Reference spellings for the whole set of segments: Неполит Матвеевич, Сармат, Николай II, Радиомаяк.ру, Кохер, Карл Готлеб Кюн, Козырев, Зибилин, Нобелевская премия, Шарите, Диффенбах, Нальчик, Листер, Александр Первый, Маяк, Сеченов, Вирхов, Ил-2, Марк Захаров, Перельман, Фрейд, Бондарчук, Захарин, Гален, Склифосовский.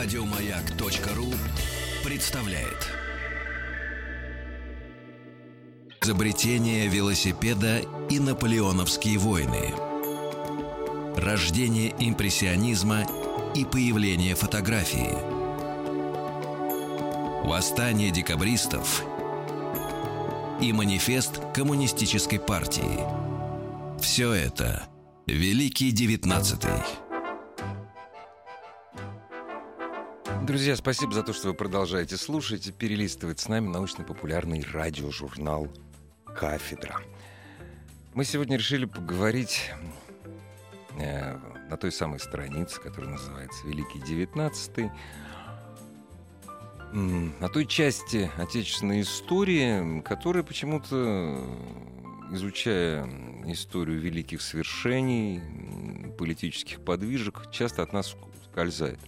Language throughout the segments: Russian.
Радиомаяк.ру представляет. Изобретение велосипеда и наполеоновские войны. Рождение импрессионизма и появление фотографии. Восстание декабристов и манифест коммунистической партии. Все это Великий XIX. Друзья, спасибо за то, что вы продолжаете слушать и перелистывать с нами научно-популярный радиожурнал «Кафедра». Мы сегодня решили поговорить на той самой странице, которая называется «Великий XIX», о той части отечественной истории, которая почему-то, изучая историю великих свершений, политических подвижек, часто от нас ускользает.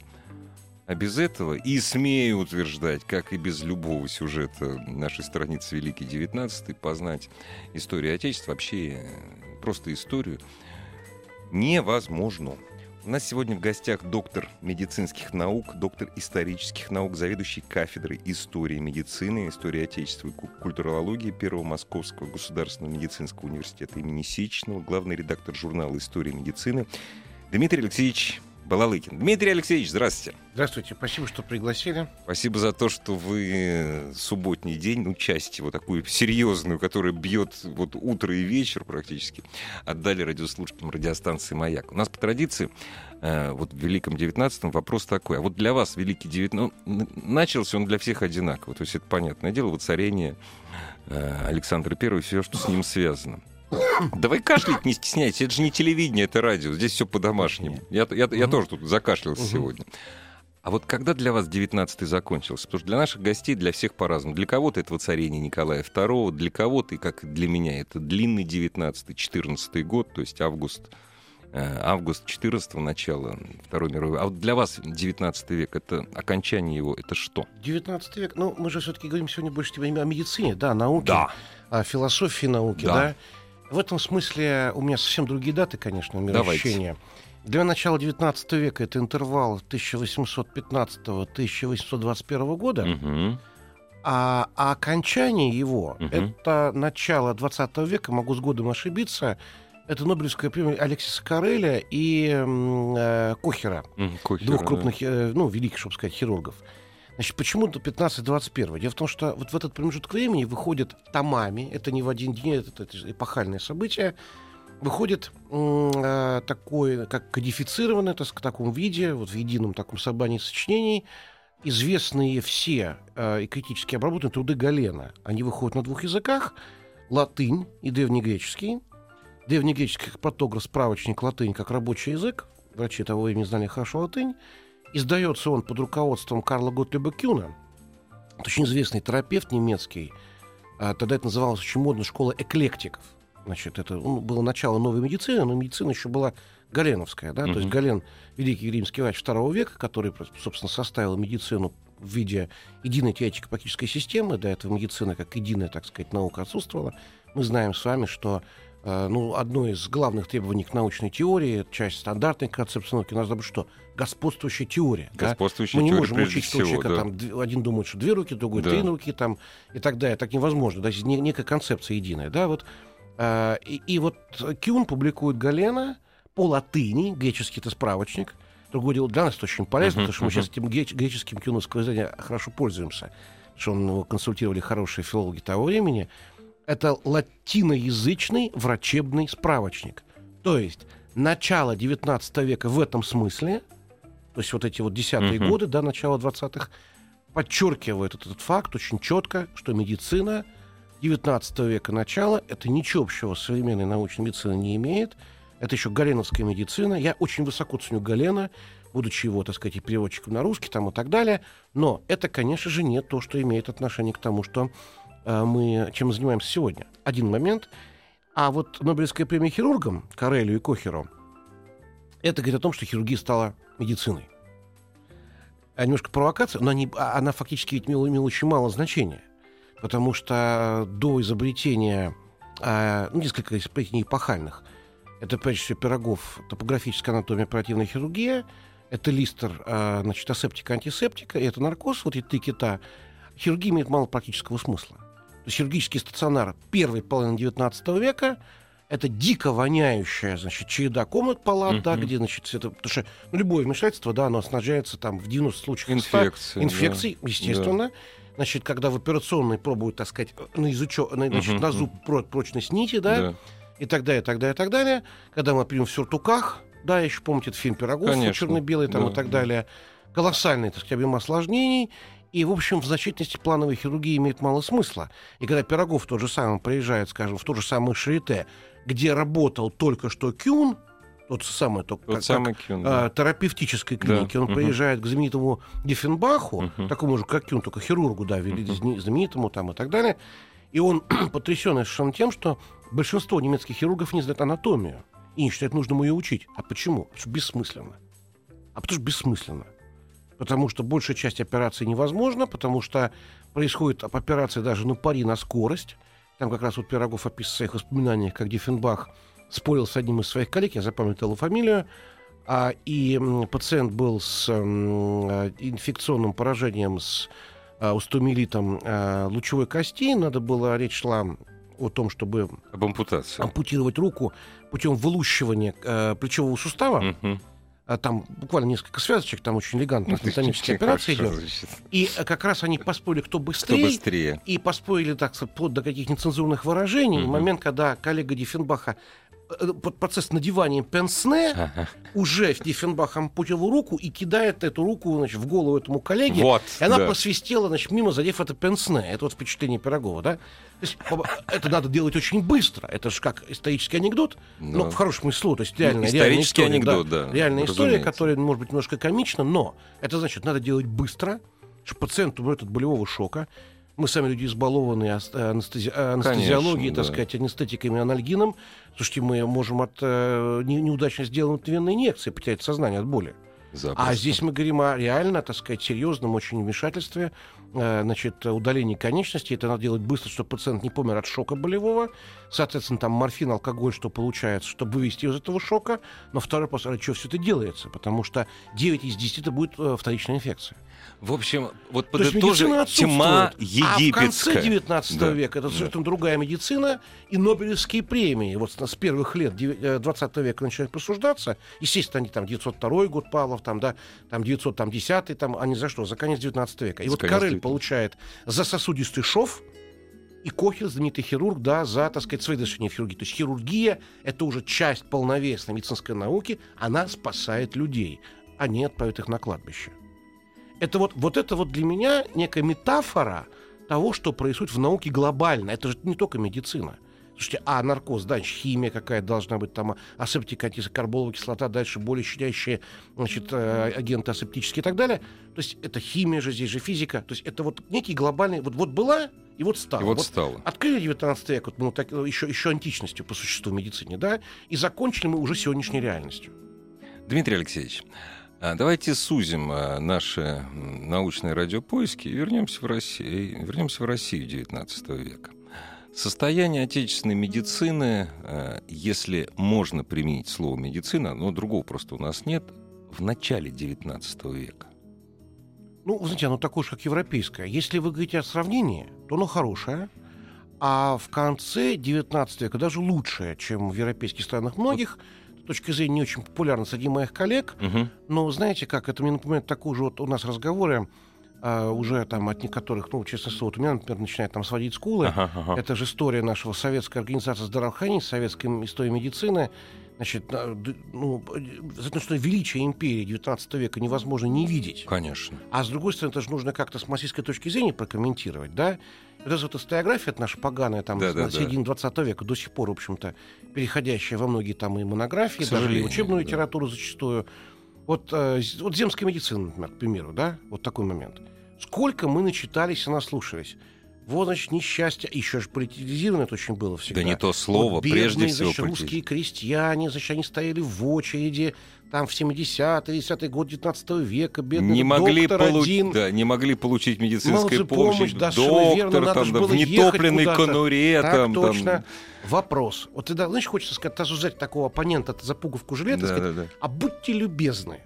А без этого, и смею утверждать, как и без любого сюжета нашей страницы «Великий XIX», познать историю Отечества, вообще просто историю, невозможно. У нас сегодня в гостях доктор медицинских наук, доктор исторических наук, заведующий кафедрой истории медицины, истории Отечества и культурологии Первого Московского государственного медицинского университета имени Сеченова, главный редактор журнала «История медицины» Дмитрий Алексеевич Балалыкин. Дмитрий Алексеевич, здравствуйте. Здравствуйте, спасибо, что пригласили. Спасибо за то, что вы субботний день, часть его такую серьезную, которая бьет утро и вечер практически, отдали радиослушателям радиостанции «Маяк». У нас по традиции в Великом XIX вопрос такой. А для вас Великий XIX, начался он для всех одинаково. То есть это понятное дело, воцарение Александра Первого и все, что с ним связано. Давай кашлять, не стесняйся. Это же не телевидение, это радио. Здесь все по-домашнему. Я тоже тут закашлялся сегодня. А когда для вас 19-й закончился? Потому что для наших гостей, для всех по-разному. Для кого-то это воцарение Николая II, для кого-то, и как для меня, это длинный 19-й, 14-й год, то есть август 14-го, начало Второй мировой. А для вас 19 век, это окончание его, это что? 19 век, мы же все-таки говорим сегодня больше о медицине, да, науке, да. О философии науки, да. В этом смысле у меня совсем другие даты, конечно, мироощущения. Для начала XIX века это интервал 1815-1821 года, а окончание его, это начало XX века, могу с годом ошибиться, это Нобелевская премия Алексиса Кареля и Кохера, двух крупных, великих, чтобы сказать, хирургов. Значит, почему-то 15-21. Дело в том, что в этот промежуток времени выходят томами, это не в один день, это эпохальное событие, выходит такое, как кодифицированное, в таком виде, в едином таком собрании сочинений, известные все и критически обработанные труды Галена. Они выходят на двух языках, латынь и древнегреческий. Древнегреческий протограф, справочник латынь как рабочий язык, врачи того времени знали хорошо латынь. Издается он под руководством Карла Готлеба Кюна. Это очень известный терапевт немецкий. Тогда это называлось очень модно школа эклектиков. Значит, это было начало новой медицины, но медицина еще была галеновская. Да? То есть Гален, великий римский врач II века, который, собственно, составил медицину в виде единой теоретико-практической системы. До этого медицина как единая, наука отсутствовала. Мы знаем с вами, что одно из главных требований к научной теории, часть стандартной концепции науки, у нас должна быть что? Господствующая теория. Господствующая теория, прежде всего. Мы не можем учить человека, один думает, что две руки, другой три руки, и так далее. Так невозможно. Даже некая концепция единая. Да? Кюн публикует Галена по латыни, греческий это справочник. Другое дело, для нас это очень полезно, потому что мы сейчас этим греческим кюновским изданием хорошо пользуемся, потому что его консультировали хорошие филологи того времени. Это латиноязычный врачебный справочник. То есть начало XIX века в этом смысле, то есть эти 10-е годы, до начала 20-х, подчеркивают этот факт очень четко, что медицина XIX века начала, это ничего общего с современной научной медициной не имеет. Это еще галеновская медицина. Я очень высоко ценю Галена, будучи его, и переводчиком на русский и так далее. Но это, конечно же, не то, что имеет отношение к тому, что чем мы занимаемся сегодня. Один момент. А Нобелевская премия хирургам, Карелю и Кохеру, это говорит о том, что хирургия стала медициной. Немножко провокация, но она фактически ведь имела очень мало значения. Потому что до изобретения, несколько изобретений эпохальных, это, прежде всего, Пирогов, топографическая анатомия, оперативная хирургия, Это Листер, значит, асептика-антисептика, и это наркоз, вот эти три кита. Хирургия имеет мало практического смысла. То есть хирургический стационар первой половины XIX века — это дико воняющая, значит, череда комнат, палат, да, где, значит, это, потому что любое вмешательство, да, оно оснащается там в 90 случаях инфекций, да, естественно. Да. Значит, когда в операционной пробуют, так сказать, на зуб прочность нити, да, и так далее, и так далее, и так далее. Когда мы примем в сюртуках, да, еще помните этот фильм «Пирогов», черно-белый, там, да, и так далее. Колоссальный, так сказать, объем осложнений. И, в общем, в значительности плановой хирургии имеет мало смысла. И когда Пирогов тот же самый приезжает, скажем, в то же самое Шарите, где работал только что Кюн, тот самый Кюн, терапевтической клиники, он приезжает к знаменитому Диффенбаху, такому же, как Кюн, только хирургу, да, знаменитому там и так далее. И он потрясен совершенно тем, что большинство немецких хирургов не знают анатомию и не считают нужным ее учить. А почему? Потому что бессмысленно. Потому что большая часть операций невозможна, потому что происходит операция даже пари на скорость. Там как раз вот Пирогов описывает в своих воспоминаниях, как Диффенбах спорил с одним из своих коллег, я запомнил его фамилию, и пациент был с инфекционным поражением, с остеомиелитом лучевой кости. Надо было, речь шла о том, чтобы ампутировать руку путем вылущивания плечевого сустава. Там буквально несколько связочек, там очень элегантная анатомическая операция идет. И как раз они поспорили, кто быстрее. И поспорили, так сказать, вплоть до каких-то нецензурных выражений. Момент, когда коллега Диффенбаха под процесс надевания пенсне уже Диффенбах ампутировал руку и кидает эту руку, значит, в голову этому коллеге. Вот, и она просвистела, значит, мимо, задев это пенсне. Это вот впечатление Пирогова, да? То есть это надо делать очень быстро. Это же как исторический анекдот, но в хорошем смысле. То есть реальная история, анекдот, да, реальная история, которая, может быть, немножко комична, но это значит, надо делать быстро, что пациент умрет от болевого шока. Мы сами люди избалованные анестезиологией, так сказать, анестетиками, анальгином. Слушайте, мы можем от неудачно сделанной венной инъекции потерять сознание от боли. Запросто. А здесь мы говорим о реально, так сказать, серьезном очень вмешательстве, значит, удалении конечностей. Это надо делать быстро, чтобы пациент не помер от шока болевого. Соответственно, там морфин, алкоголь, что получается, чтобы вывести из этого шока. Но второй вопрос, что все это делается? Потому что 9 из 10 это будет вторичная инфекция. В общем, вот подытожим, тьма египетская. А в конце 19 века это совершенно другая медицина. И Нобелевские премии вот с первых лет 20 века начинают присуждаться. Естественно, они там 902 год, Павлов, там, да, там 910, там, они за что? За конец 19 века. И вот Карель получает за сосудистый шов, и Кохер, знаменитый хирург, да, за, так сказать, свои достижения в хирургии. То есть хирургия — это уже часть полновесной медицинской науки, она спасает людей, а не отправит их на кладбище. Это для меня некая метафора того, что происходит в науке глобально. Это же не только медицина. Слушайте, наркоз, дальше химия какая должна быть, там асептика, антикарболовая кислота, дальше более щадящие, значит, агенты асептические и так далее. То есть это химия же, здесь же физика. То есть это некий глобальный... была и стала. Открыли 19 век, еще античностью по существу в медицине, да, и закончили мы уже сегодняшней реальностью. Дмитрий Алексеевич, давайте сузим наши научные радиопоиски и вернемся в Россию XIX века. Состояние отечественной медицины, если можно применить слово «медицина», но другого просто у нас нет, в начале XIX века. Вы знаете, оно такое же, как европейское. Если вы говорите о сравнении, то оно хорошее. А в конце XIX века даже лучшее, чем в европейских странах многих. С точки зрения не очень популярна среди моих коллег, но знаете как, это мне напоминает такой же у нас разговоры, уже там от некоторых, честно слово, у меня, например, начинает там сводить скулы. Это же история нашего советской организации здравоохранения, советской истории медицины. Значит, с одной стороны, величие империи XIX века невозможно не видеть. Конечно. А с другой стороны, это же нужно как-то с марксистской точки зрения прокомментировать, да? Вот эта историография, это наша поганая, середина XX века, до сих пор, в общем-то, переходящая во многие там и монографии, даже и учебную литературу зачастую. Вот земская медицина, например, к примеру, да? Вот такой момент. Сколько мы начитались и наслушались. Значит, несчастье. Еще же политизировано это очень было всегда. Да не то слово, бедные, прежде всего. Значит, русские крестьяне, значит, они стояли в очереди, там, в 70-е год 19 века, бедный доктор один. Да, не могли получить медицинскую помощь, доктор, в нетопленной конуре. Так точно. Вопрос. Хочется сказать, осуждать такого оппонента за пуговку жилета, а будьте любезны.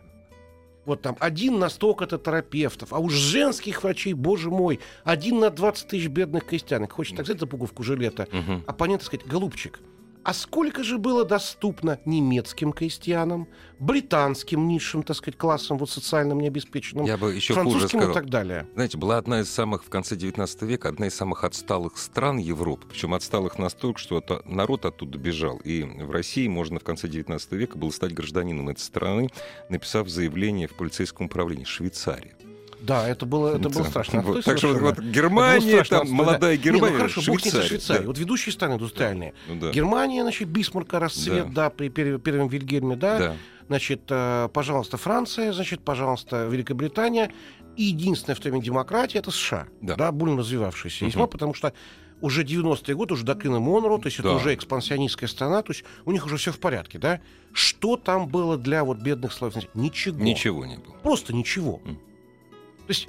Вот там один на столько-то терапевтов, а уж женских врачей, боже мой, один на 20 тысяч бедных крестьянок. Хочешь так сказать за пуговку жилета? Угу. Оппоненту сказать: голубчик, а сколько же было доступно немецким крестьянам, британским низшим, так сказать, классам, вот социально необеспеченным, французским и так далее? Знаете, была одна из самых, в конце 19 века, одна из самых отсталых стран Европы, причем отсталых настолько, что народ оттуда бежал. И в России можно в конце 19 века было стать гражданином этой страны, написав заявление в полицейском управлении Швейцарии. Да, это было страшно. Вот, так что вот Германия, там, молодая Германия, не, ну, хорошо, Швейцария. Да. Вот ведущие страны индустриальные. Ну, да. Германия, значит, Бисмарка расцвет, да, при первом Вильгельме, да. Значит, пожалуйста, Франция, значит, пожалуйста, Великобритания. И единственная в то время демократия — это США, да, бурно развивавшаяся весьма, потому что уже 90-е годы, уже до Кина Монро, то есть это уже экспансионистская страна, то есть у них уже все в порядке, да. Что там было для вот бедных слоев? Ничего. Ничего не было. Просто ничего. То есть,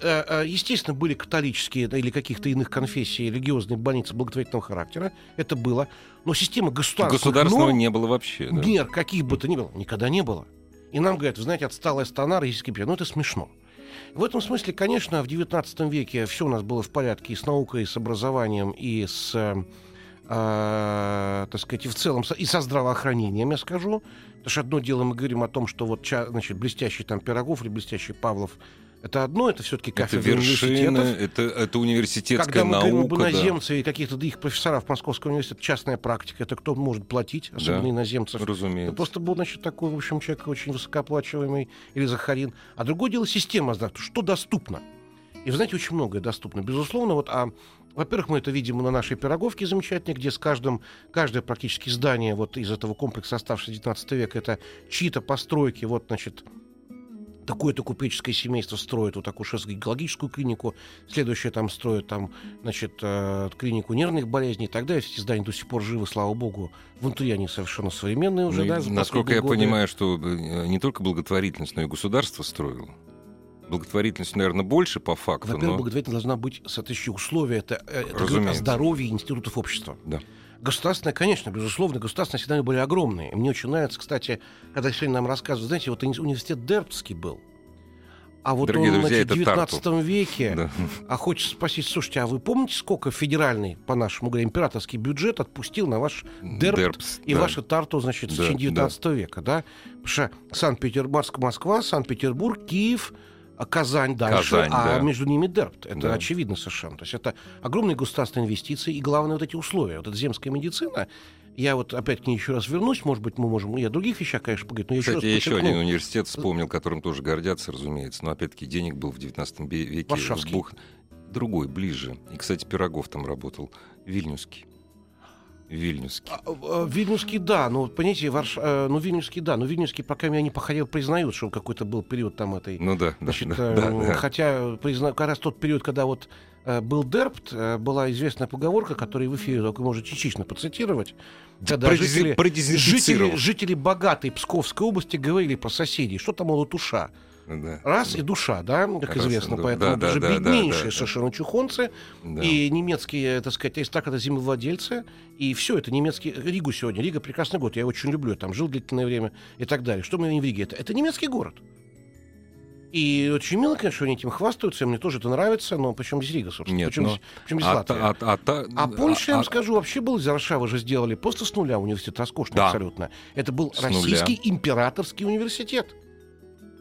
естественно, были католические или каких-то иных конфессий, религиозные больницы благотворительного характера. Это было. Но система государственного не было вообще. Да? Мер каких бы то ни было. Никогда не было. И нам говорят: вы знаете, отсталая страна, российский пример. Ну, это смешно. В этом смысле, конечно, в XIX веке все у нас было в порядке и с наукой, и с образованием, и с, так сказать, и в целом, и со здравоохранением, я скажу. Потому что одно дело мы говорим о том, что вот, значит, блестящий там Пирогов или блестящий Павлов — это одно, это все-таки кафедра университетов. Это университетская наука. Когда мы говорим об иноземцах и каких-то их профессоров Московского университета, частная практика, это кто может платить, особенно иноземцев. Разумеется. Это просто был, значит, такой, в общем, человек очень высокооплачиваемый, или Захарин. А другое дело — система здравоохранения. Что доступно? И, вы знаете, очень многое доступно. Безусловно, вот, во-первых, мы это видим на нашей Пироговке замечательной, где каждое практически здание вот из этого комплекса, оставшегося 19 века, это чьи-то постройки, вот, значит, такое-то купеческое семейство строит вот акушерско-гинекологическую клинику, следующее там строит там, значит, клинику нервных болезней и так далее. Все здания до сих пор живы, слава богу. Внутри они совершенно современные уже. Ну, да, насколько я понимаю, что не только благотворительность, но и государство строило. Благотворительность, наверное, больше по факту. Во-первых, благотворительность должна быть соответствующие условия. Это говорит о здоровье институтов общества. Да. Государственные, конечно, безусловно, государственные всегда были огромные. Мне очень нравится, кстати, когда сегодня нам рассказывают, знаете, вот университет Дербцкий был, а вот дорогие он, друзья, значит, в 19 веке, а хочется спросить: слушайте, а вы помните, сколько федеральный, по нашему говоря, императорский бюджет отпустил на ваш Дербц и вашу Тарту, значит, в течение 19 века, да? Потому что Санкт-Петербург, Москва, Санкт-Петербург, Киев, Казань дальше, между ними Дербт. Это очевидно совершенно. То есть это огромные государственные инвестиции и, главное, вот эти условия. Вот эта земская медицина. Я вот опять к ней еще раз вернусь. Может быть, мы можем и о других вещах, конечно, поговорить. Но кстати, я еще один университет вспомнил, которым тоже гордятся, разумеется. Но, опять-таки, денег был в 19 веке. Варшавский. Другой, ближе. И, кстати, Пирогов там работал. Вильнюсский, да, но, понимаете, Вильнюсский, по крайней мере, они признают, что какой-то был период там этой... Хотя, как раз тот период, когда вот был Дербт, была известная поговорка, которую в эфире только можно частично процитировать, когда жители богатой Псковской области говорили про соседей: что там, мол, туша? Раз и душа, да, как известно, поэтому даже беднейшие совершенно чухонцы и немецкие, так сказать, аристократы, землевладельцы, и все это немецкие. Ригу сегодня, Рига — прекрасный город, я его очень люблю, я там жил длительное время и так далее. Что мы имеем в Риге? Это немецкий город. И очень мило, конечно, они этим хвастаются, и мне тоже это нравится, но причем здесь Рига, собственно, причем здесь Латвия. А Польша, я вам скажу, вообще был, из Варшавы же сделали просто с нуля университет, роскошный абсолютно. Это был российский императорский университет.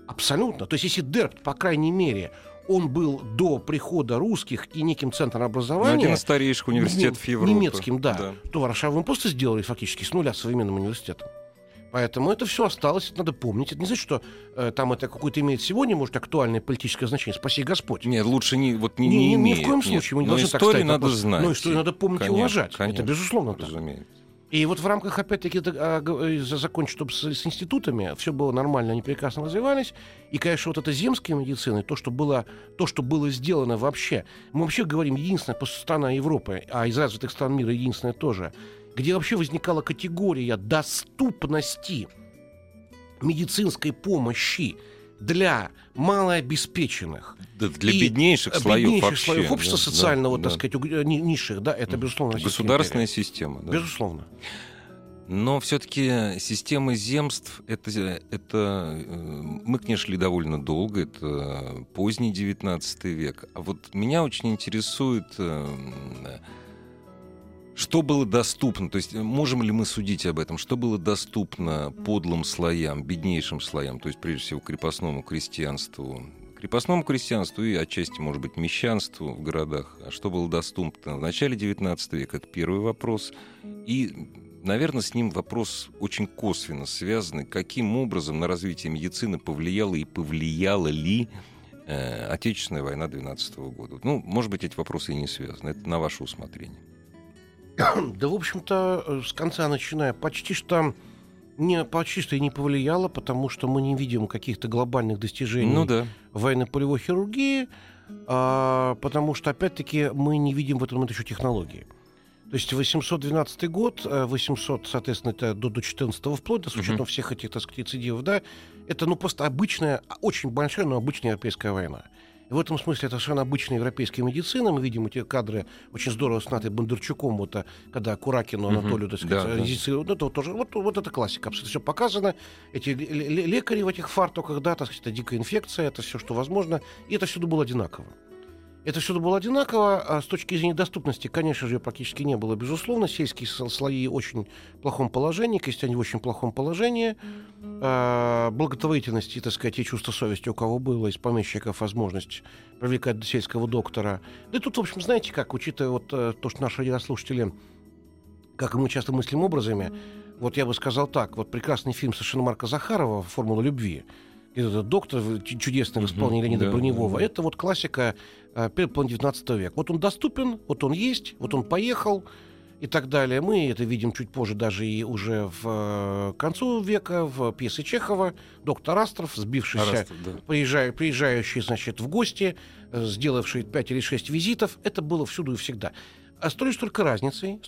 Абсолютно. То есть, если Дербт, по крайней мере, он был до прихода русских и неким центром образования... Один из старейших университетов Европы. Немецким, то Варшаву мы просто сделали фактически с нуля современным университетом. Поэтому это все осталось, это надо помнить. Это не значит, что там это какое-то имеет сегодня, может, актуальное политическое значение. Спаси Господь. Нет, лучше не имеет. Ни в коем случае. Мы не должны так ставить вопрос. Надо знать. Но историю надо помнить и уважать. Конечно, это, безусловно, разумеется. Так. И вот в рамках, опять-таки, закончить, чтобы с институтами все было нормально, они прекрасно развивались. И, конечно, вот эта земская медицина, то, что было сделано вообще. Мы вообще говорим, единственная страна Европы, а из развитых стран мира единственная тоже, где вообще возникала категория доступности медицинской помощи для малообеспеченных. Для беднейших слоев вообще. Беднейших слоев общества, социально, так сказать, низших. Это, безусловно, государственная система. Безусловно. Но все-таки система земств, мы к ней шли довольно долго, это поздний 19 век. А вот меня очень интересует, что было доступно, то есть можем ли мы судить об этом, что было доступно подлым слоям, беднейшим слоям, то есть прежде всего крепостному крестьянству и отчасти, может быть, мещанству в городах. А что было доступно в начале 19 века, это первый вопрос. И, наверное, с ним вопрос очень косвенно связанный. Каким образом на развитие медицины повлияла ли Отечественная война 12 года? Ну, может быть, эти вопросы и не связаны. Это на ваше усмотрение. Да, в общем-то, с конца начиная, почти что и не повлияло, потому что мы не видим каких-то глобальных достижений военно-полевой хирургии, потому что, опять-таки, мы не видим в этом момент еще технологии. То есть 812 год, 800, соответственно, это до 14-го вплоть, да, с учетом всех этих, так сказать, рецидивов, да, это, ну, просто обычная, очень большая, но обычная европейская война. И в этом смысле это совершенно обычная европейская медицина. Мы видим эти кадры очень здорово сняты Бондарчуком, вот, когда Куракину Анатолию, так сказать, это вот тоже, вот это классика, абсолютно все показано. Эти лекари в этих фартуках, да, так сказать, это дикая инфекция, это все, что возможно, и это всюду было одинаково. Это всюду было одинаково, а с точки зрения доступности, конечно же, практически не было, безусловно. Сельские слои в очень плохом положении, крестьяне в очень плохом положении. Благотворительности, так сказать, и чувство совести у кого было, из помещиков возможность привлекать до сельского доктора. Да и тут, в общем, знаете как, учитывая вот то, что наши радиослушатели, как и мы часто мыслим образами, вот я бы сказал так, вот прекрасный фильм совершенно Марка Захарова «Формула любви», этот доктор, чудесное в исполнении Леонида Броневого. Это вот классика первой половины XIX века. Вот он доступен, вот он есть, вот он поехал и так далее. Мы это видим чуть позже, даже и уже в концу века, в пьесе Чехова. Доктор Астров, приезжающий, значит, в гости, сделавший 5 или 6 визитов. Это было всюду и всегда. А с той лишь только разницей,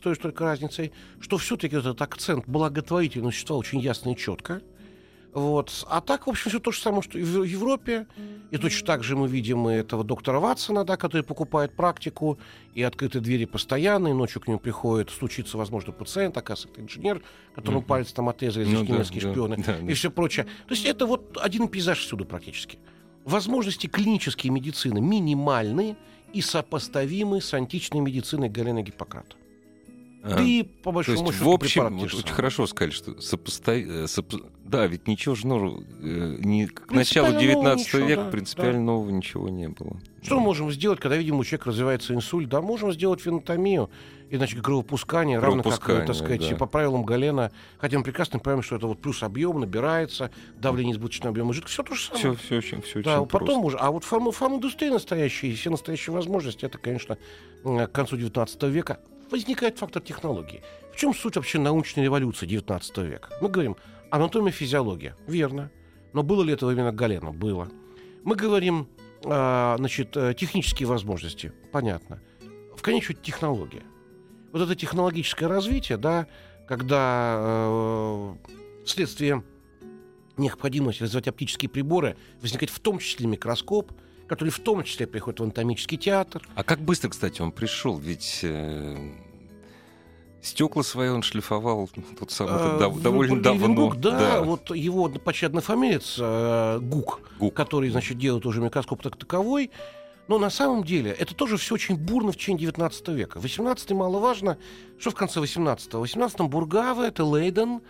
что все-таки этот акцент благотворительного существовал очень ясно и четко. Вот. А так, в общем, все то же самое, что и в Европе. И точно так же мы видим и этого доктора Ватсона, да, который покупает практику, и открытые двери постоянно, и ночью к нему приходит стучиться, возможно, пациент, оказывается, инженер, которому палец там отрезали, немецкие шпионы, и все прочее. То есть это вот один пейзаж всюду практически. Возможности клинической медицины минимальны и сопоставимы с античной медициной Галена Гиппократа. Да и по большому счету в общем, вот очень хорошо сказали, что да, ведь ничего же к началу 19 века принципиально нового ничего не было. Что мы можем сделать, когда, видимо, у человека развивается инсульт? Да, можем сделать фенотомию, иначе кровопускание, равно как, так сказать, по правилам Галена. Хотя мы прекрасно понимаем, что это вот плюс объем набирается, давление избыточного объема жидкости, все то же самое. Все да, очень потом просто. А вот фарминдустрия настоящая, все настоящие возможности, это, конечно, к концу 19 века возникает фактор технологии. В чем суть вообще научной революции 19 века? Мы говорим анатомия, физиология. Верно. Но было ли это во времена Галена? Было. Мы говорим, технические возможности. Понятно. В конечном счете технология. Вот это технологическое развитие, да, когда вследствие необходимости развивать оптические приборы возникает в том числе микроскоп, который в том числе приходит в анатомический театр. А как быстро, кстати, он пришел? Ведь стекла свои он шлифовал тот самый довольно давно. Да, вот его почти однофамилец Гук, который, значит, делает уже микроскоп так таковой. Но на самом деле это тоже все очень бурно в течение 19 века. В 18-й маловажно, что в конце 18-го. В 18-м Бургава, это Лейден,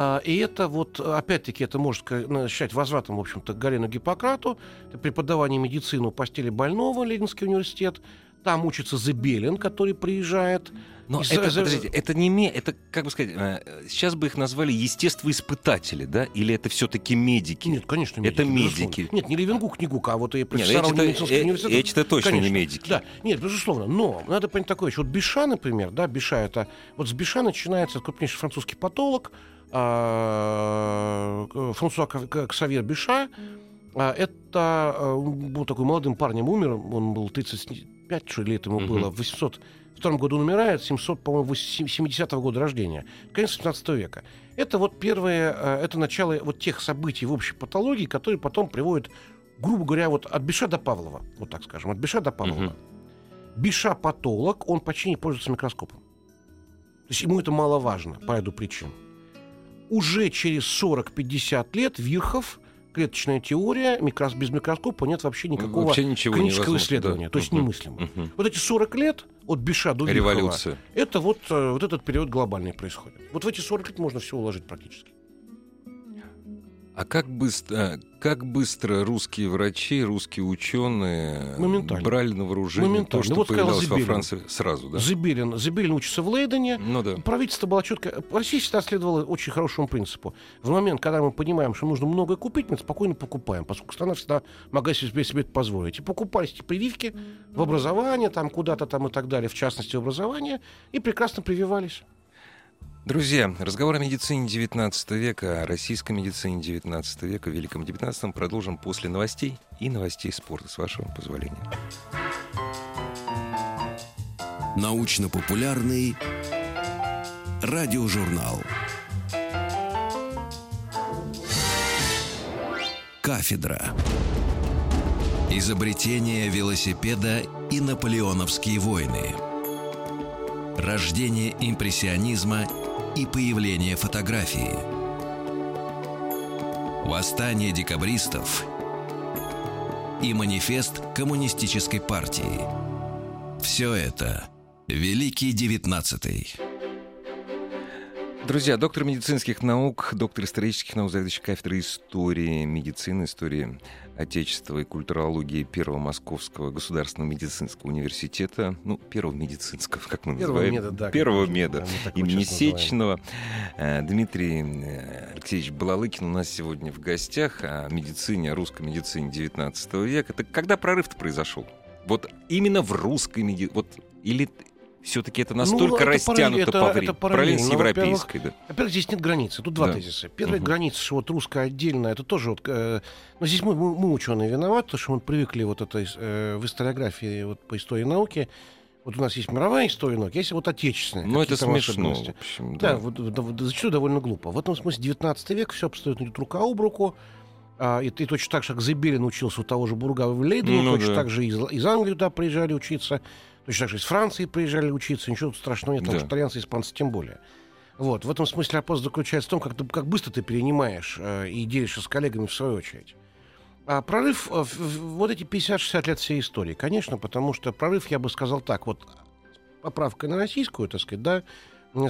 и это вот, опять-таки, это можно считать возвратом, в общем-то, к Галену Гиппократу. Это преподавание медицины у постели больного, Лейденский университет. Там учится Зибилин, который приезжает. Но это, как бы сказать, сейчас бы их назвали естествоиспытатели, да? Или это все-таки медики? Нет, конечно, медики. Это медики. Нет, не Левенгук, не Гук, а вот и профессора медицинского университета. Эти-то точно, конечно, не медики. Да, нет, безусловно. Но надо понять такое еще. Вот Биша, например, да, Биша это... Вот с Биша начинается крупнейший французский патолог, Франсуа Ксавьер Биша. Это был такой молодым парнем, умер, он был 35 что лет ему было, в 802 году он умирает, 70-го года рождения, конец 17 века. Это вот это начало вот тех событий в общей патологии, которые потом приводят, грубо говоря, вот от Биша до Павлова, вот так скажем, от Биша до Павлова. Биша патолог, он почти не пользуется микроскопом. То есть ему это маловажно по ряду причин. уже через 40-50 лет Вирхов, клеточная теория, без микроскопа нет вообще никакого клинического исследования. Да. То есть немыслимо. Вот эти 40 лет от Биша до Вирхова, это вот этот период глобальный происходит. Вот в эти 40 лет можно все уложить практически. А как быстро русские врачи, русские ученые брали на вооружение то, что появилось во Франции сразу? Да? Зибилин учится в Лейдене. Правительство было четко. Россия всегда следовала очень хорошему принципу. В момент, когда мы понимаем, что нужно многое купить, мы спокойно покупаем, поскольку страна всегда могла себе это позволить. И покупались эти прививки в образование, там куда-то там и так далее, в частности в образование, и прекрасно прививались. Друзья, разговор о медицине XIX века, о российской медицине XIX века, в Великом XIX продолжим после новостей и новостей спорта, с вашего позволения. Научно-популярный радиожурнал «Кафедра». Изобретение велосипеда и наполеоновские войны. Рождение импрессионизма и появление фотографии. Восстание декабристов и манифест коммунистической партии. Все это Великий XIX. Друзья, доктор медицинских наук, доктор исторических наук, заведующий кафедрой истории медицины, истории отечества и культурологии Первого Московского государственного медицинского университета, Первого медицинского, как мы называем, Первого меда, имени Сеченова, Дмитрий Алексеевич Балалыкин у нас сегодня в гостях о медицине, о русской медицине XIX века. Это когда прорыв-то произошел? Вот именно в русской медицине, или... Все-таки это настолько это растянуто по времени. Параллель с европейской. Во-первых, здесь нет границы. Тут два тезиса. Первая граница, что русская отдельная, это тоже... Здесь мы ученые, виноваты, потому что мы привыкли в историографии по истории науки. Вот у нас есть мировая история науки, есть отечественная. Но это смешно, в общем. Зачастую довольно глупо. В этом смысле 19 век все абсолютно идет рука об руку. И точно так же, как Зибилин учился у того же Бургава в Лейдене, точно так же из Англии туда приезжали учиться. Точно так же из Франции приезжали учиться, ничего тут страшного нет, потому что итальянцы, испанцы тем более. В этом смысле вопрос заключается в том, как быстро ты перенимаешь и делишься с коллегами в свою очередь. А прорыв, вот эти 50-60 лет всей истории, конечно, потому что прорыв, я бы сказал так, поправка на российскую,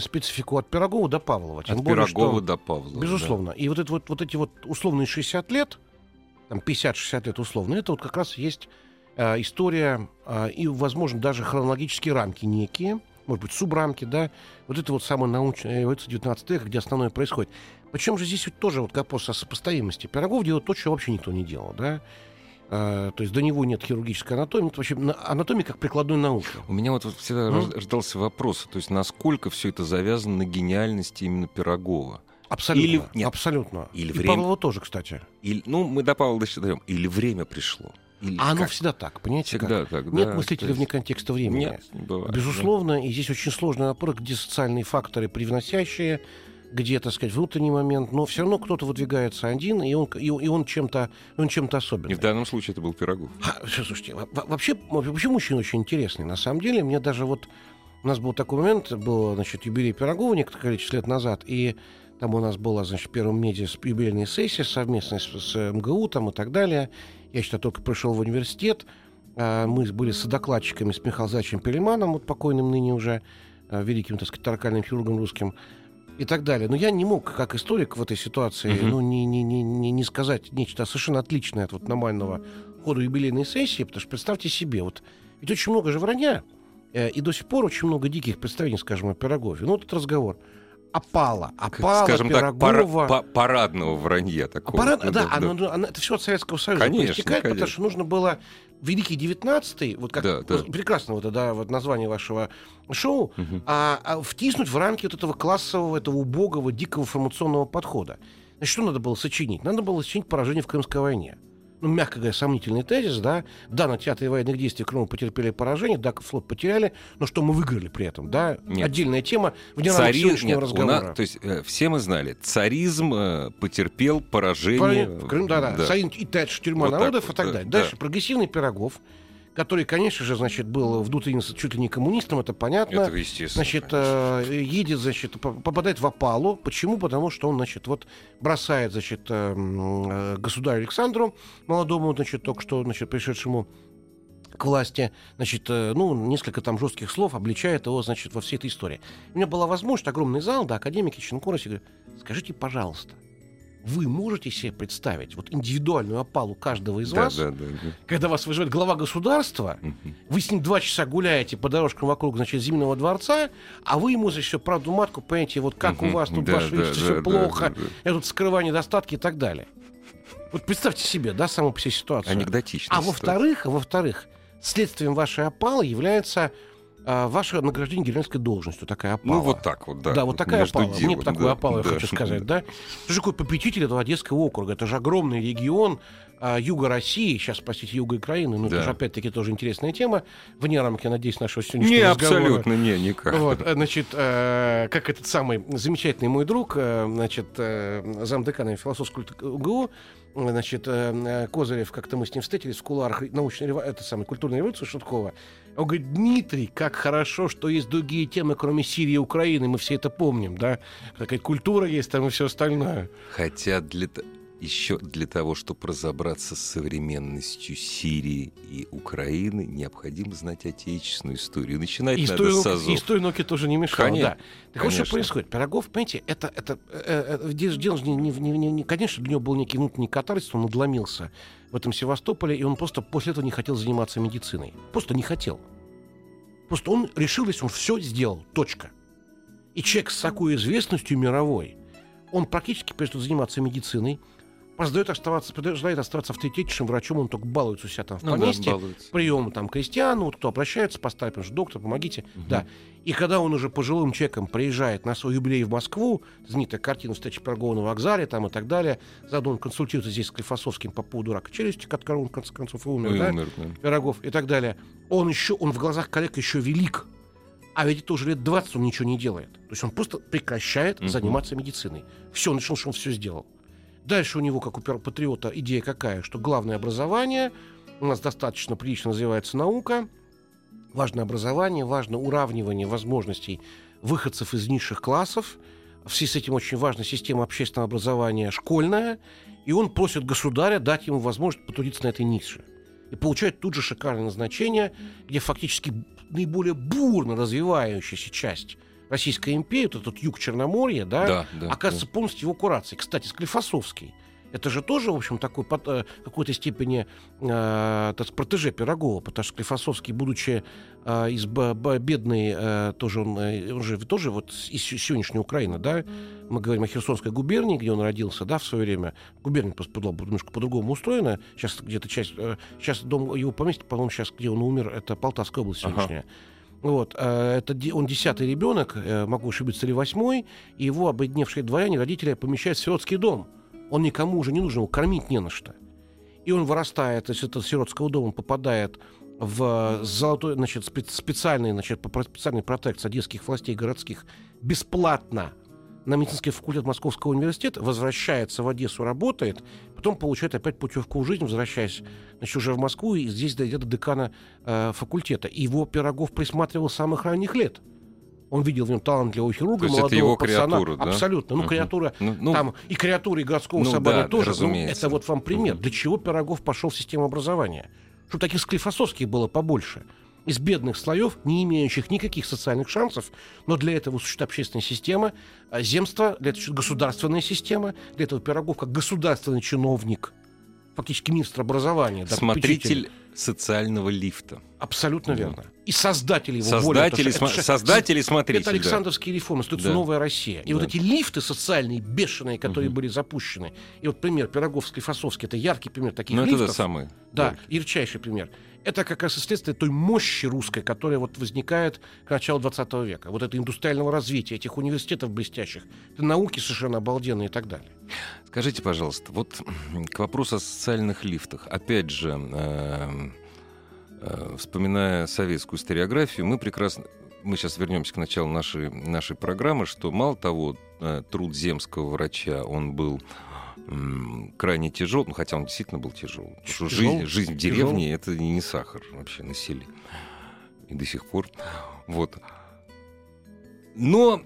специфику от Пирогова до Павлова. Безусловно. И эти условные 60 лет, 50-60 лет условно, это как раз есть... история и, возможно, даже хронологические рамки некие, может быть, субрамки, это самое научное, это 19 век, где основное происходит. Причем же здесь тоже вопрос о сопоставимости. Пирогов делает то, чего вообще никто не делал, то есть до него нет хирургической анатомии, это вообще анатомия как прикладной науки. У меня всегда рождался вопрос, то есть насколько все это завязано на гениальности именно Пирогова. Абсолютно. Или время... Павлова тоже, кстати. Мы до Павлова дойдем. Или время пришло. Оно всегда так, понимаете? Нет мыслителя вне контекста времени. Нет, не бывает. Безусловно, и здесь очень сложный вопрос, где социальные факторы привносящие, где, внутренний момент, но все равно кто-то выдвигается один, и он чем-то особенный. И в данном случае это был Пирогов. Слушайте, вообще мужчина очень интересный, на самом деле. Мне даже у нас был такой момент, юбилей Пирогова некоторое количество лет назад, и там у нас была, в Первом медиа юбилейная сессия совместная с МГУ и так далее. Я считаю, только пришел в университет. Мы были с докладчиками, с Михаилом Зачем Перельманом, покойным ныне уже, великим, торакальным хирургом русским, и так далее. Но я не мог, как историк в этой ситуации, не сказать нечто совершенно отличное от нормального хода юбилейной сессии, потому что представьте себе, ведь очень много же вранья, и до сих пор очень много диких представлений, скажем, о Пирогове. Этот разговор... Опала, скажем Пирогова. Так, парадного вранья такого. Это все от Советского Союза проистекает, потому что нужно было Великий XIX, прекрасно название вашего шоу, втиснуть в рамки этого классового, этого убогого, дикого формационного подхода. Значит, что надо было сочинить? Надо было сочинить поражение в Крымской войне. Мягко говоря, сомнительный тезис, на театре военных действий Крыма потерпели поражение, флот потеряли, но что мы выиграли при этом, Отдельная тема в динамике сегодняшнего разговора. Все мы знали, царизм потерпел поражение в Крыму, Союз и дальше тюрьма народов и так далее. Дальше прогрессивный Пирогов, который, конечно же, значит, был вдут чуть ли не коммунистом, это понятно. Это естественно. Значит, конечно. Едет, значит, попадает в опалу. Почему? Потому что он, значит, вот бросает, значит, государю Александру, молодому, значит, только что, значит, пришедшему к власти, значит, ну, несколько там жестких слов, обличает его, значит, во всей этой истории. У меня была возможность, огромный зал, да, академики, Ченкороси, говорю, скажите, пожалуйста, вы можете себе представить вот индивидуальную опалу каждого из вас, когда вас вызывает глава государства, вы с ним 2 часа гуляете по дорожкам вокруг, значит, Зимнего дворца, а вы ему, значит, всё правду матку, понимаете, вот как у вас тут, ваше величество, все плохо, это тут скрывание достатки и так далее. Вот представьте себе, да, саму по себе ситуацию. Анекдотичная ситуация. Во-вторых, следствием вашей опалы является ваше награждение генеральской должностью. Такая опала. Ну, вот так вот, да. Да, вот такая опала. Мне бы такую опалу, я хочу сказать, да. Слушай, какой попечитель этого Одесского округа. Это же огромный регион юга России. Сейчас, простите, юга Украины. Ну, это же, опять-таки, тоже интересная тема. Вне рамки, надеюсь, нашего сегодняшнего разговора. Не, абсолютно, не, никак. Вот, значит, как этот самый замечательный мой друг, значит, замдекана философского ГУ, значит, Козырев, как-то мы с ним встретились в кулуарах культурной революции Шуткова. Он говорит: Дмитрий, как хорошо, что есть другие темы, кроме Сирии и Украины, мы все это помним, да? Какая культура есть там и все остальное. Хотя еще для того, чтобы разобраться с современностью Сирии и Украины, необходимо знать отечественную историю. Начинать надо с азов. Историю науки тоже не мешало, да. Так вот, что происходит. Пирогов, понимаете, это дело, конечно, для него был некий внутренний катарсис, он надломился в этом Севастополе, и он просто после этого не хотел заниматься медициной. Просто не хотел. Просто он решил, если он все сделал, точка. И человек с такой известностью мировой, он практически перестает заниматься медициной, позволяет оставаться авторитетнейшим врачом, он только балуется у себя там в поместье, прием там крестьян, вот кто обращается, поставь, доктор, помогите, да. И когда он уже пожилым человеком приезжает на свой юбилей в Москву, знаменитая картина «Встреча Пирогова на вокзале» там и так далее, заодно он консультируется здесь с Склифосовским по поводу рака челюсти, от которого он, в конце концов, умер, Пирогов и так далее. Он в глазах коллег еще велик, а ведь это уже лет 20 он ничего не делает. То есть он просто прекращает заниматься медициной. Все, он решил, что он все сделал. Дальше у него, как у патриота, идея какая? Что главное образование, у нас достаточно прилично развивается наука, важно образование, важно уравнивание возможностей выходцев из низших классов, в связи с этим очень важна система общественного образования школьная, и он просит государя дать ему возможность потрудиться на этой нише. И получает тут же шикарное назначение, где фактически наиболее бурно развивающаяся часть Российская империя, вот этот юг Черноморья, оказывается полностью его курацией. Кстати, Склифосовский, это же тоже, в общем, такой, в какой-то степени протеже Пирогова, потому что Склифосовский, будучи из бедной, тоже вот из сегодняшней Украины, да, мы говорим о Херсонской губернии, где он родился, да, в свое время. Губерния просто была немножко по-другому устроена. Сейчас где-то сейчас дом его поместья, по-моему, сейчас, где он умер, это Полтавская область сегодняшняя. Вот, это он 10-й ребенок, могу ошибиться, или 8-й, и его обедневшие дворяне, родители помещают в сиротский дом. Он никому уже не нужен, его кормить не на что. И он вырастает из этого сиротского дома, попадает в золотой, значит, специальный протекции одесских властей городских бесплатно на медицинский факультет Московского университета, возвращается в Одессу, работает, потом получает опять путевку в жизнь, возвращаясь, значит, уже в Москву, и здесь дойдет до декана факультета. Его Пирогов присматривал с самых ранних лет. Он видел в нем талантливого хирурга, молодого это его пацана. Креатура, да? Абсолютно. Ну, креатура, там, и креатура, и городского собрания тоже. Это вот вам пример. Для чего Пирогов пошел в систему образования? Чтобы таких склифосовских было побольше. Из бедных слоев, не имеющих никаких социальных шансов, но для этого существует общественная система, земство, для этого государственная система, для этого Пирогов как государственный чиновник, фактически министр образования. Да, смотритель социального лифта. Абсолютно верно. И создатель его создатель и смотритель. Это Александровские реформы, строится новая Россия. И вот эти лифты социальные, бешеные, которые были запущены. И вот пример Пироговский, Фасовский, это яркий пример таких лифтов. Это самый. Да, ярчайший пример. Это как раз следствие той мощи русской, которая вот возникает к началу 20 века. Вот это индустриального развития, этих университетов блестящих, это науки совершенно обалденные и так далее. Скажите, пожалуйста, вот к вопросу о социальных лифтах. Опять же, вспоминая советскую историографию, мы сейчас вернемся к началу нашей программы, что мало того, труд земского врача, он был крайне тяжелый, ну, хотя он действительно был тяжелый. Жизнь в деревне — это не сахар вообще на селе. И до сих пор. Вот. Но,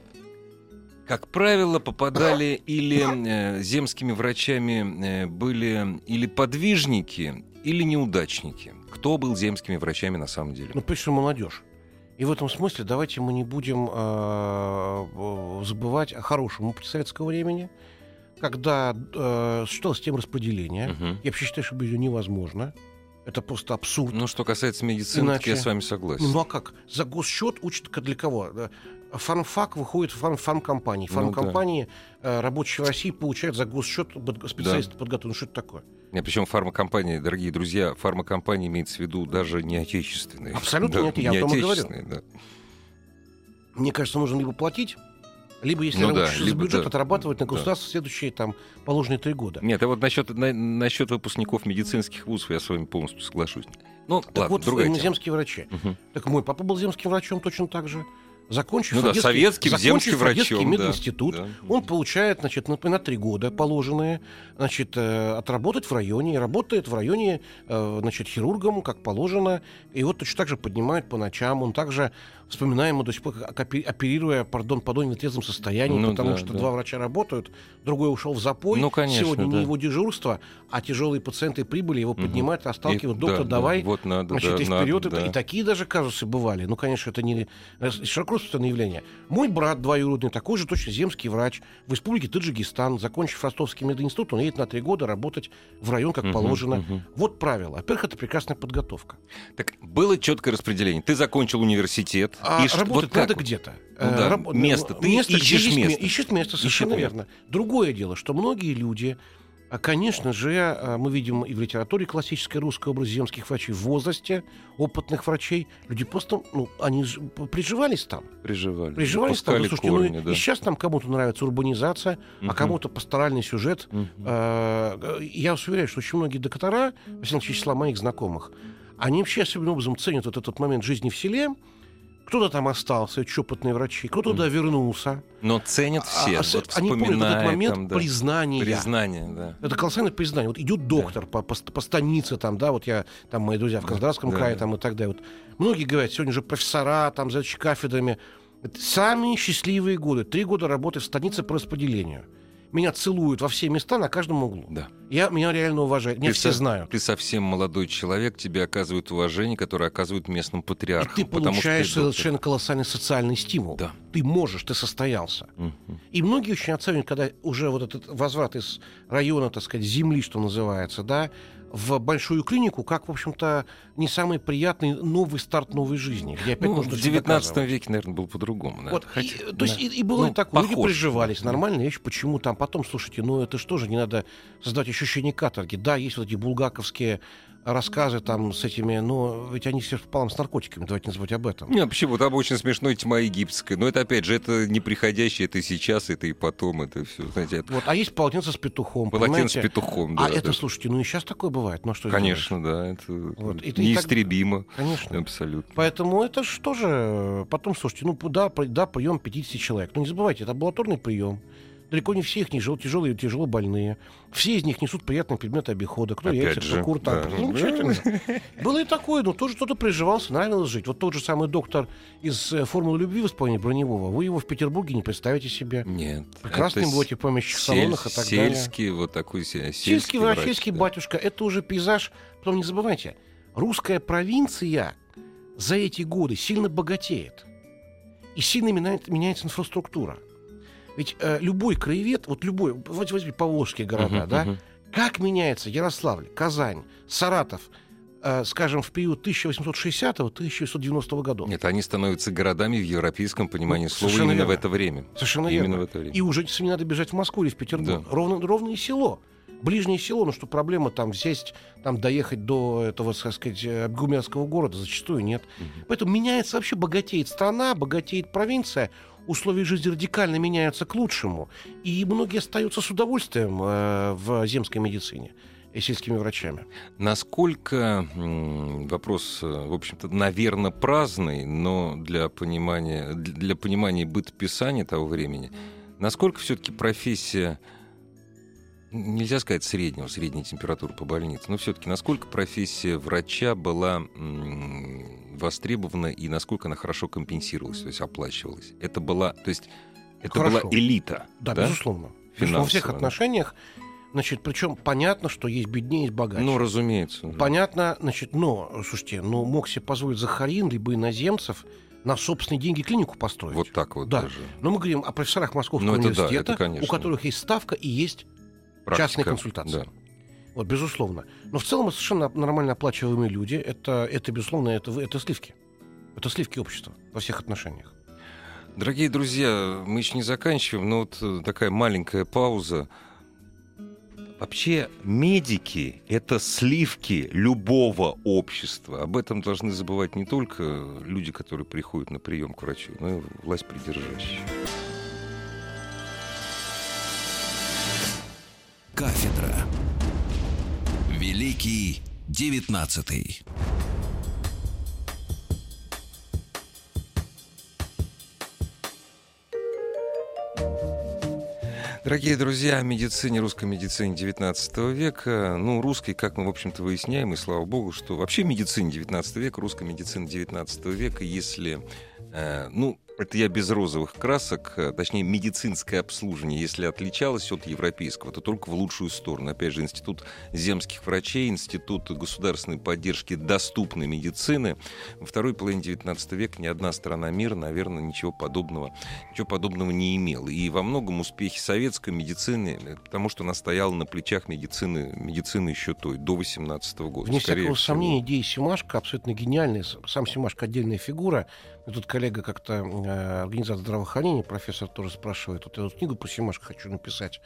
как правило, попадали или земскими врачами были или подвижники, или неудачники. Кто был земскими врачами на самом деле? Ну, прежде молодежь. И в этом смысле давайте мы не будем забывать о хорошем опыте советского времени, когда существовала система распределения. Угу. Я вообще считаю, что ее невозможно. Это просто абсурд. Ну, что касается медицины, иначе... я с вами согласен. Ну, а как? За госсчет учат для кого? Фармфак выходит в фармкомпании. Фармкомпании рабочие России получают за госсчет специалисты подготовлены. Что это такое? Нет, причем фармакомпании, дорогие друзья, фармакомпании имеется в виду даже не отечественные. Абсолютно да, не отечественные. Да. Мне кажется, нужно либо платить, либо, если работаешь за бюджет, отрабатывать на государство следующие там, положенные 3 года. Нет, а вот насчет выпускников медицинских вузов я с вами полностью соглашусь. Ну, так ладно, вот, другая тема. Земские врачи. Угу. Так мой папа был земским врачом точно так же. Закончив Одесский мединститут, он получает, значит, на 3 года положенные, значит, отработать в районе, и работает в районе, значит, хирургом, как положено, и вот точно так же поднимает по ночам, он также, вспоминаем, до сих пор оперируя, в нетрезвом состоянии, потому что 2 врача работают, другой ушел в запой, сегодня не его дежурство, а тяжелые пациенты прибыли, его поднимают, расталкивают, доктор, давай, и такие даже казусы бывали, конечно, это не широко явление. Мой брат двоюродный, такой же точно земский врач в республике Таджикистан, закончив Ростовский мединститут, он едет на 3 года работать в район, как положено. Вот правило. Во-первых, это прекрасная подготовка. Так было четкое распределение. Ты закончил университет. Работать надо где-то. Место. Ты ищешь место. Ищет место, совершенно верно. Другое дело, что многие люди... Конечно же, мы видим и в литературе классической русской образ земских врачей в возрасте, опытных врачей. Люди просто, они приживались там. Приживались там. И сейчас там кому-то нравится урбанизация, а кому-то пасторальный сюжет. Я вас уверяю, что очень многие доктора, в основном числа моих знакомых, они вообще особенным образом ценят вот этот момент жизни в селе. Кто-то там остался, чопотные врачи, кто-то туда вернулся. Но ценят все. Они помнят этот момент там, признания. Признание, это колоссальное признание. Вот идет доктор по станице, мои друзья в Краснодарском крае и так далее. Вот. Многие говорят, сегодня же профессора, заведующие кафедрами. Это самые счастливые годы. 3 года работы в станице по распределению. Меня целуют во все места, на каждом углу. Да. Меня реально уважают. Меня все знают. Ты совсем молодой человек, тебе оказывают уважение, которое оказывают местным патриархам. И ты получаешь совершенно колоссальный социальный стимул. Да. Ты можешь, ты состоялся. Угу. И многие очень оценивают, когда уже вот этот возврат из района, так сказать, земли, что называется, в большую клинику, как, в общем-то, не самый приятный новый старт новой жизни. В 19 веке, наверное, было по-другому. Вот, и было такое. Люди приживались. Нормальная вещь. Почему там потом, слушайте, это что же, не надо создать ощущение каторги. Да, есть вот эти булгаковские рассказы там с этими, но ведь они все пополам с наркотиками, давайте не забыть об этом. Нет, почему? Там очень смешная тьма египетская. Но это, опять же, это неприходящее, это и сейчас, это и потом, это все. Знаете, это... Вот, а есть полотенце с петухом, понимаете? Полотенце с петухом, слушайте, и сейчас такое бывает. Ну, что конечно, делаешь? Да, это неистребимо. Конечно. Абсолютно. Поэтому это же тоже... Потом, слушайте, прием 50 человек. Но не забывайте, это амбулаторный прием. Далеко не все их не тяжелые и тяжело больные. Все из них несут приятные предметы обихода. Кто яйца, кто куртан. Было и такое, но тоже кто-то приживался, нравилось жить. Вот тот же самый доктор из «Формулы любви» в исполнении Броневого. Вы его в Петербурге не представите себе. Нет. Прекрасный был в этих помещичьих салонах и так далее. Сельский, вот такой сельский врач. Сельский батюшка. Это уже пейзаж. Потом не забывайте, русская провинция за эти годы сильно богатеет. И сильно меняется инфраструктура. Ведь любой краевед, возьми поволжские города, как меняется Ярославль, Казань, Саратов, скажем, в период 1860-1990 годов. Нет, они становятся городами в европейском понимании слова именно в это время. Совершенно именно в это время. И уже не надо бежать в Москву или в Петербург. Да. Ровно и село. Ближнее село, что проблема там сесть, доехать до этого, так сказать, губернского города, зачастую нет. Поэтому меняется вообще, богатеет страна, богатеет провинция, условия жизни радикально меняются к лучшему, и многие остаются с удовольствием в земской медицине и сельскими врачами. Насколько вопрос, в общем-то, наверное, праздный, но для понимания бытописания того времени, насколько все-таки профессия нельзя сказать средней температуры по больнице, но все-таки насколько профессия врача была востребована и насколько она хорошо компенсировалась, то есть оплачивалась? Это была, то есть, это была элита. Да, да? Безусловно. Во всех отношениях. Значит, причем понятно, что есть беднее, есть богаче. Ну, разумеется. Понятно, значит, но, слушайте, но мог себе позволить Захарин, либо иноземцев на собственные деньги клинику построить. Вот так вот да. даже. Но мы говорим о профессорах Московского университета, да, у которых есть ставка и есть частные консультации. Да. Вот, безусловно. Но в целом это совершенно нормально оплачиваемые люди. Это безусловно, это сливки. Это сливки общества во всех отношениях. Дорогие друзья, мы еще не заканчиваем, но вот такая маленькая пауза. Вообще, медики — это сливки любого общества. Об этом должны забывать не только люди, которые приходят на прием к врачу, но и власть придержащая. Кафедра. Великий XIX. Дорогие друзья, о медицине, русской медицине XIX века, ну, русской, как мы, в общем-то, выясняем, и слава богу, что вообще медицине XIX века, русская медицина XIX века, если, это я без розовых красок, точнее, медицинское обслуживание, если отличалось от европейского, то только в лучшую сторону. Опять же, Институт земских врачей, Институт государственной поддержки доступной медицины. Во второй половине XIX века ни одна страна мира, наверное, ничего подобного не имела. И во многом успехи советской медицины, потому что она стояла на плечах медицины еще той, до 18 года. Вне всякого сомнения, идея Семашко абсолютно гениальная. Сам Семашко отдельная фигура. И тут коллега как-то, организатор здравоохранения, профессор тоже спрашивает, вот я вот книгу про Семашко хочу написать,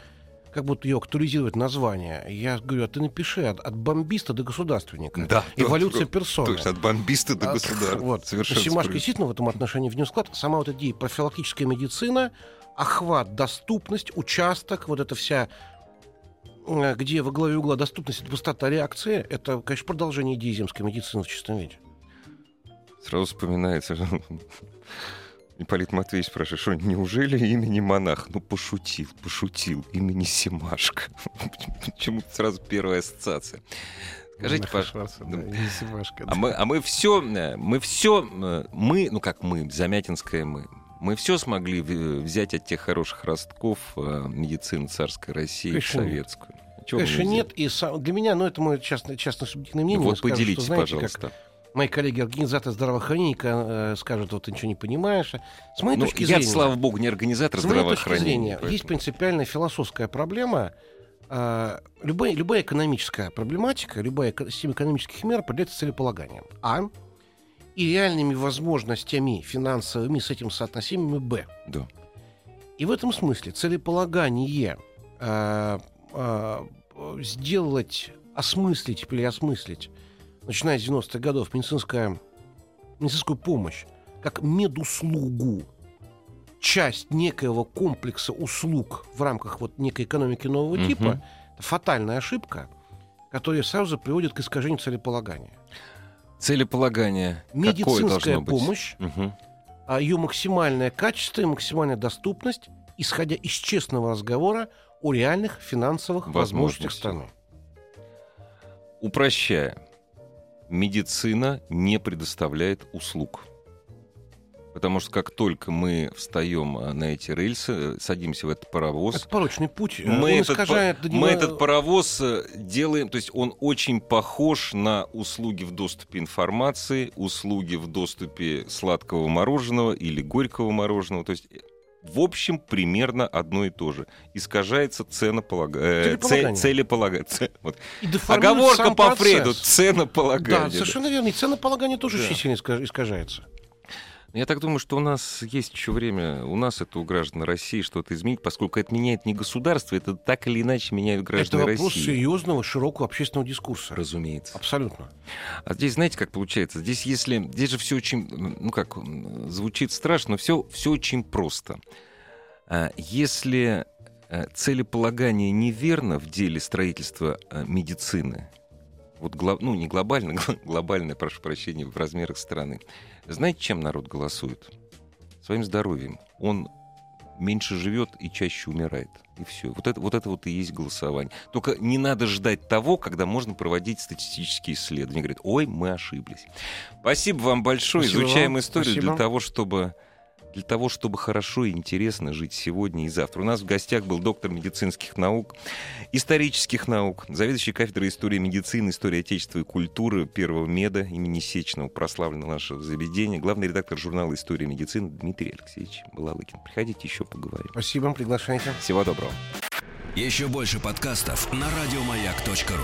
как будто ее актуализировать название. Я говорю, а ты напиши от бомбиста до государственника. Да, эволюция персоны. То есть от бомбиста до государственника. Вот. Семашко действительно в этом отношении внес вклад. Сама вот эта идея профилактическая медицина, охват, доступность, участок, вот эта вся, где во главе угла доступность, быстрота реакции, это, конечно, продолжение идеи земской медицины в чистом виде. Сразу вспоминается. Неполит Матвеевич спрашивает, что неужели имени монах? Ну, пошутил. Имени Семашко. Почему-то сразу первая ассоциация. Скажите, пожалуйста. Мы все смогли взять от тех хороших ростков медицины царской России, конечно, советскую. Конечно, нет. И для меня, это мое частное субъективное мнение. Вот поделитесь, пожалуйста. Мои коллеги, организаторы здравоохранения, скажут, вот ты ничего не понимаешь. С моей точки зрения... Я, слава богу, не организатор здравоохранения. Есть принципиальная философская проблема. Любая экономическая проблематика, любая система экономических мер определяется целеполаганием. А. И реальными возможностями финансовыми с этим соотносимыми. Б. Да. И в этом смысле целеполагание сделать, осмыслить, переосмыслить, начиная с 90-х годов, медицинскую помощь как медуслугу, часть некоего комплекса услуг в рамках некой экономики нового типа, это фатальная ошибка, которая сразу приводит к искажению целеполагания. Целеполагание медицинская помощь, ее максимальное качество и максимальная доступность, исходя из честного разговора о реальных финансовых возможностях страны. Упрощая. Медицина не предоставляет услуг. Потому что как только мы встаем на эти рельсы, садимся в этот паровоз... Это порочный путь. Мы этот паровоз делаем... То есть он очень похож на услуги в доступе информации, услуги в доступе сладкого мороженого или горького мороженого. То есть, в общем, примерно одно и то же. Искажается целеполагание. Оговорка по Фрейду — ценополагание. Да, совершенно верно. И ценополагание тоже очень сильно искажается. Я так думаю, что у нас есть еще время, у нас это у граждан России что-то изменить, поскольку это меняет не государство, это так или иначе меняют граждане России. Это вопрос серьезного, широкого общественного дискурса. Разумеется. Абсолютно. А здесь, знаете, как получается? Здесь же все очень, звучит страшно, но все очень просто. Если целеполагание неверно в деле строительства медицины, не глобально, глобальное, прошу прощения, в размерах страны. Знаете, чем народ голосует? Своим здоровьем. Он меньше живет и чаще умирает. И все. Вот это и есть голосование. Только не надо ждать того, когда можно проводить статистические исследования. Говорят, ой, мы ошиблись. Спасибо вам большое. Спасибо. Изучаем историю для того, чтобы хорошо и интересно жить сегодня и завтра. У нас в гостях был доктор медицинских наук, исторических наук, заведующий кафедрой истории медицины, истории отечества и культуры первого меда имени Сеченова, прославленного нашего заведения, главный редактор журнала «История медицины» Дмитрий Алексеевич Балалыкин. Приходите, еще поговорим. Спасибо, приглашайте. Всего доброго. Еще больше подкастов на радиомаяк.ру.